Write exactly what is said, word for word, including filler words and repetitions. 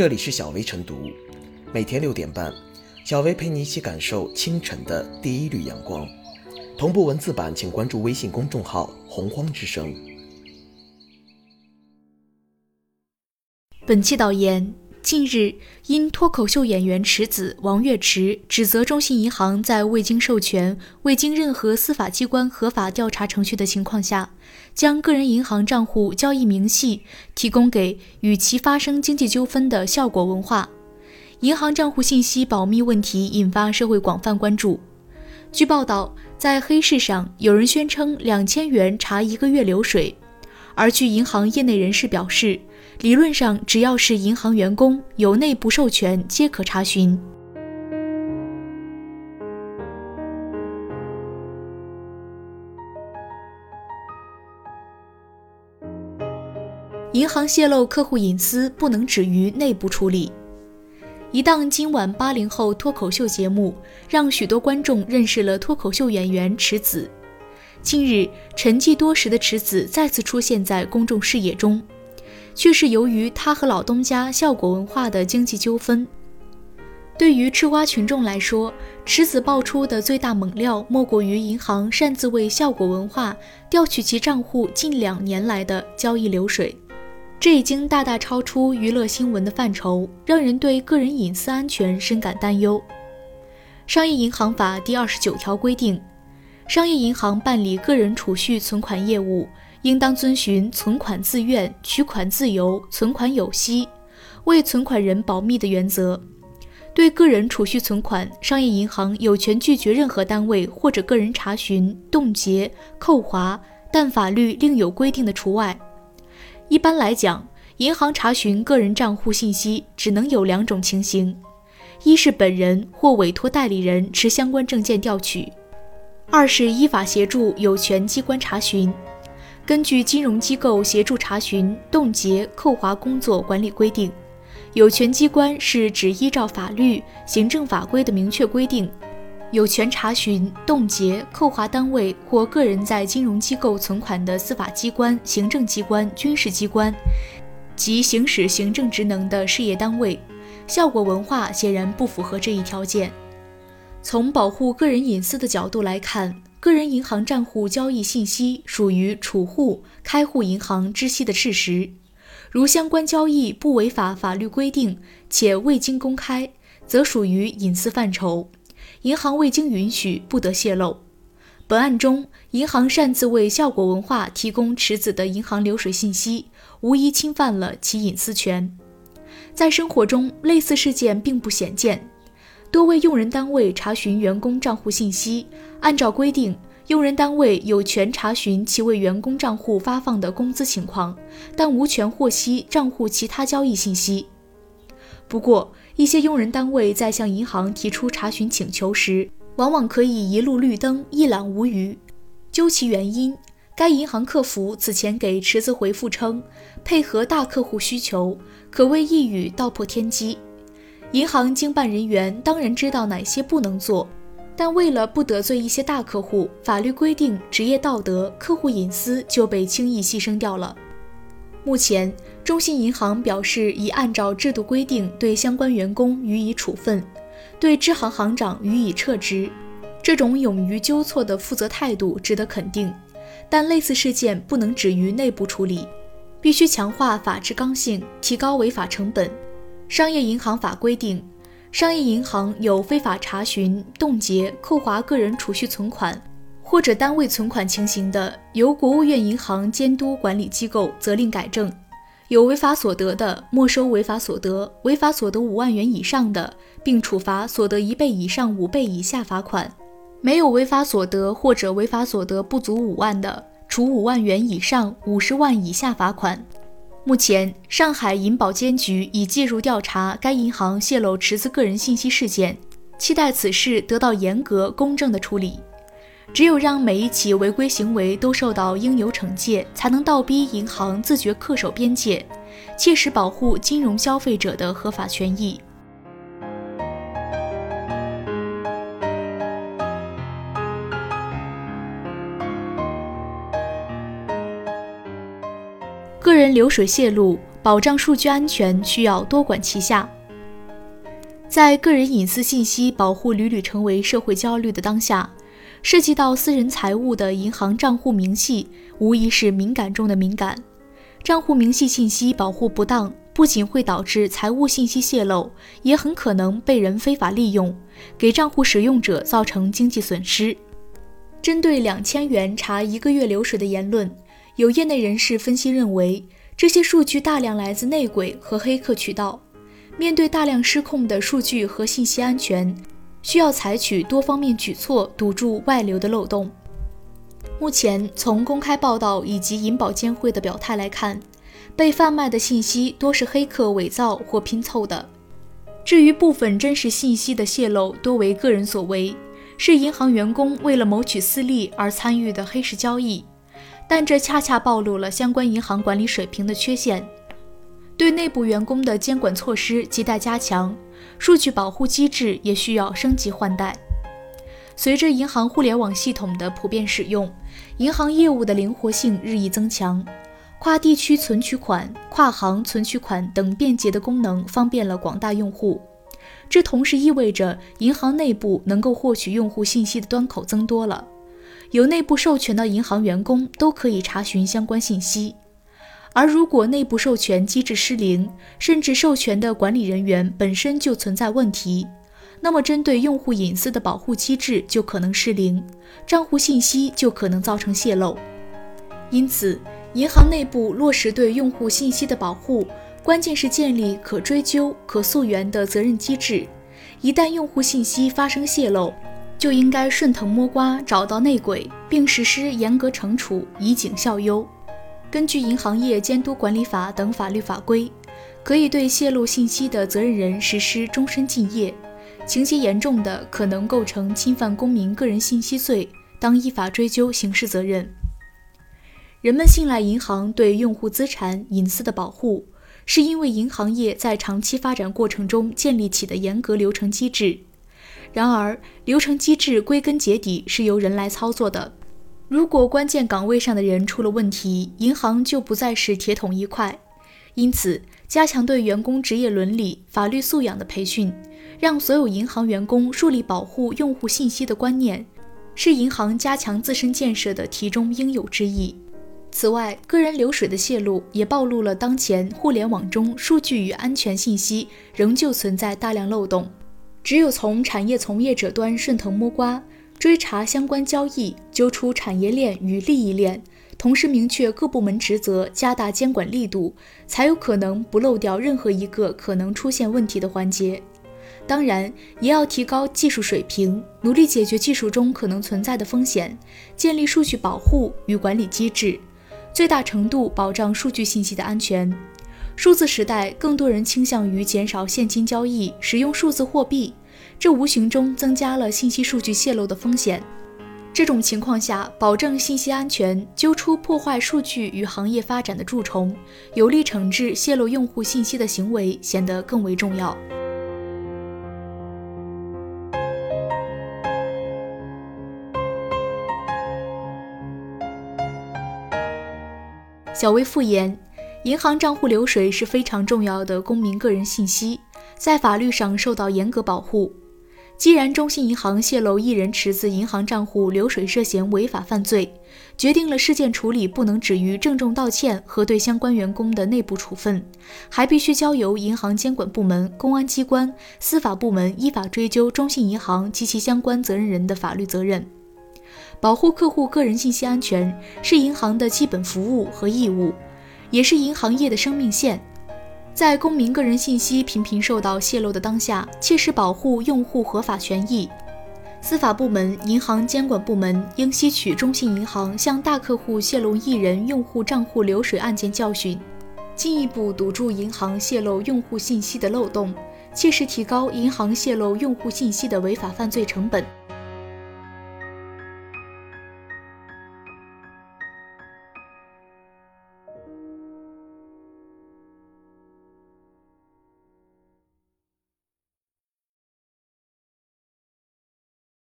这里是小维晨读，每天六点半，小维陪你一起感受清晨的第一缕阳光。同步文字版，请关注微信公众号“洪荒之声”。本期导言：近日，因脱口秀演员池子王岳池指责中信银行在未经授权、未经任何司法机关合法调查程序的情况下，将个人银行账户交易明细提供给与其发生经济纠纷的效果文化。银行账户信息保密问题引发社会广泛关注。据报道，在黑市上，有人宣称两千元查一个月流水，而据银行业内人士表示，理论上，只要是银行员工，由内部授权皆可查询。银行泄露客户隐私不能止于内部处理。一档今晚八零后脱口秀节目，让许多观众认识了脱口秀演员池子。近日，沉寂多时的池子再次出现在公众视野中。却是由于他和老东家效果文化的经济纠纷。对于吃瓜群众来说，池子爆出的最大猛料莫过于银行擅自为效果文化调取其账户近两年来的交易流水，这已经大大超出娱乐新闻的范畴，让人对个人隐私安全深感担忧。商业银行法第二十九条规定，商业银行办理个人储蓄存款业务，应当遵循存款自愿、取款自由、存款有息、为存款人保密的原则。对个人储蓄存款，商业银行有权拒绝任何单位或者个人查询、冻结、扣划，但法律另有规定的除外。一般来讲，银行查询个人账户信息只能有两种情形：一是本人或委托代理人持相关证件调取；二是依法协助有权机关查询。根据《金融机构协助查询、冻结、扣划工作管理规定》，有权机关是指依照法律、行政法规的明确规定，有权查询、冻结、扣划单位或个人在金融机构存款的司法机关、行政机关、军事机关及行使行政职能的事业单位。效果文化显然不符合这一条件。从保护个人隐私的角度来看，个人银行账户交易信息属于储户、开户银行知悉的事实，如相关交易不违法法律规定且未经公开，则属于隐私范畴，银行未经允许不得泄露。本案中，银行擅自为效果文化提供池子的银行流水信息，无疑侵犯了其隐私权。在生活中，类似事件并不鲜见。多位用人单位查询员工账户信息，按照规定，用人单位有权查询其为员工账户发放的工资情况，但无权获悉账户其他交易信息。不过，一些用人单位在向银行提出查询请求时，往往可以一路绿灯，一览无余。究其原因，该银行客服此前给池子回复称，配合大客户需求，可谓一语道破天机。银行经办人员当然知道哪些不能做，但为了不得罪一些大客户，法律规定职业道德、客户隐私就被轻易牺牲掉了。目前，中信银行表示已按照制度规定对相关员工予以处分，对支行行长予以撤职。这种勇于纠错的负责态度值得肯定，但类似事件不能止于内部处理，必须强化法治刚性，提高违法成本。商业银行法规定，商业银行有非法查询、冻结、扣划个人储蓄存款或者单位存款情形的，由国务院银行监督管理机构责令改正；有违法所得的，没收违法所得；违法所得五万元以上的，并处罚所得一倍以上五倍以下罚款；没有违法所得或者违法所得不足五万的，处五万元以上五十万以下罚款。目前，上海银保监局已介入调查该银行泄露池子个人信息事件，期待此事得到严格公正的处理。只有让每一起违规行为都受到应有惩戒，才能倒逼银行自觉恪守边界，切实保护金融消费者的合法权益。个人流水泄露保障数据安全需要多管齐下。在个人隐私信息保护屡屡成为社会焦虑的当下，涉及到私人财物的银行账户明细无疑是敏感中的敏感。账户明细信息保护不当，不仅会导致财务信息泄露，也很可能被人非法利用，给账户使用者造成经济损失。针对两千元查一个月流水的言论，有业内人士分析认为，这些数据大量来自内鬼和黑客渠道。面对大量失控的数据和信息安全，需要采取多方面举措堵住外流的漏洞。目前从公开报道以及银保监会的表态来看，被贩卖的信息多是黑客伪造或拼凑的，至于部分真实信息的泄露多为个人所为，是银行员工为了谋取私利而参与的黑市交易。但这恰恰暴露了相关银行管理水平的缺陷，对内部员工的监管措施亟待加强，数据保护机制也需要升级换代。随着银行互联网系统的普遍使用，银行业务的灵活性日益增强，跨地区存取款、跨行存取款等便捷的功能方便了广大用户。这同时意味着银行内部能够获取用户信息的端口增多了，有内部授权的银行员工都可以查询相关信息。而如果内部授权机制失灵，甚至授权的管理人员本身就存在问题，那么针对用户隐私的保护机制就可能失灵，账户信息就可能造成泄露。因此，银行内部落实对用户信息的保护，关键是建立可追究、可溯源的责任机制。一旦用户信息发生泄露，就应该顺藤摸瓜找到内鬼，并实施严格惩处，以儆效尤。根据《银行业监督管理法》等法律法规，可以对泄露信息的责任人实施终身禁业，情节严重的可能构成侵犯公民个人信息罪，当依法追究刑事责任。人们信赖银行对用户资产隐私的保护，是因为银行业在长期发展过程中建立起的严格流程机制。然而，流程机制归根结底是由人来操作的。如果关键岗位上的人出了问题，银行就不再是铁桶一块。因此，加强对员工职业伦理、法律素养的培训，让所有银行员工树立保护用户信息的观念，是银行加强自身建设的题中应有之义。此外，个人流水的泄露也暴露了当前互联网中数据与安全信息仍旧存在大量漏洞。只有从产业从业者端顺藤摸瓜，追查相关交易，揪出产业链与利益链，同时明确各部门职责，加大监管力度，才有可能不漏掉任何一个可能出现问题的环节。当然，也要提高技术水平，努力解决技术中可能存在的风险，建立数据保护与管理机制，最大程度保障数据信息的安全。数字时代，更多人倾向于减少现金交易，使用数字货币，这无形中增加了信息数据泄露的风险。这种情况下，保证信息安全，揪出破坏数据与行业发展的蛀虫，有力惩治泄露用户信息的行为，显得更为重要。小微复言，银行账户流水是非常重要的公民个人信息，在法律上受到严格保护。既然中信银行泄露一人池子银行账户流水涉嫌违法犯罪，决定了事件处理不能止于郑重道歉和对相关员工的内部处分，还必须交由银行监管部门、公安机关、司法部门依法追究中信银行及其相关责任人的法律责任。保护客户个人信息安全是银行的基本服务和义务，也是银行业的生命线。在公民个人信息频频受到泄露的当下，切实保护用户合法权益，司法部门、银行监管部门应吸取中信银行向大客户泄露一人用户账户流水案件教训，进一步堵住银行泄露用户信息的漏洞，切实提高银行泄露用户信息的违法犯罪成本。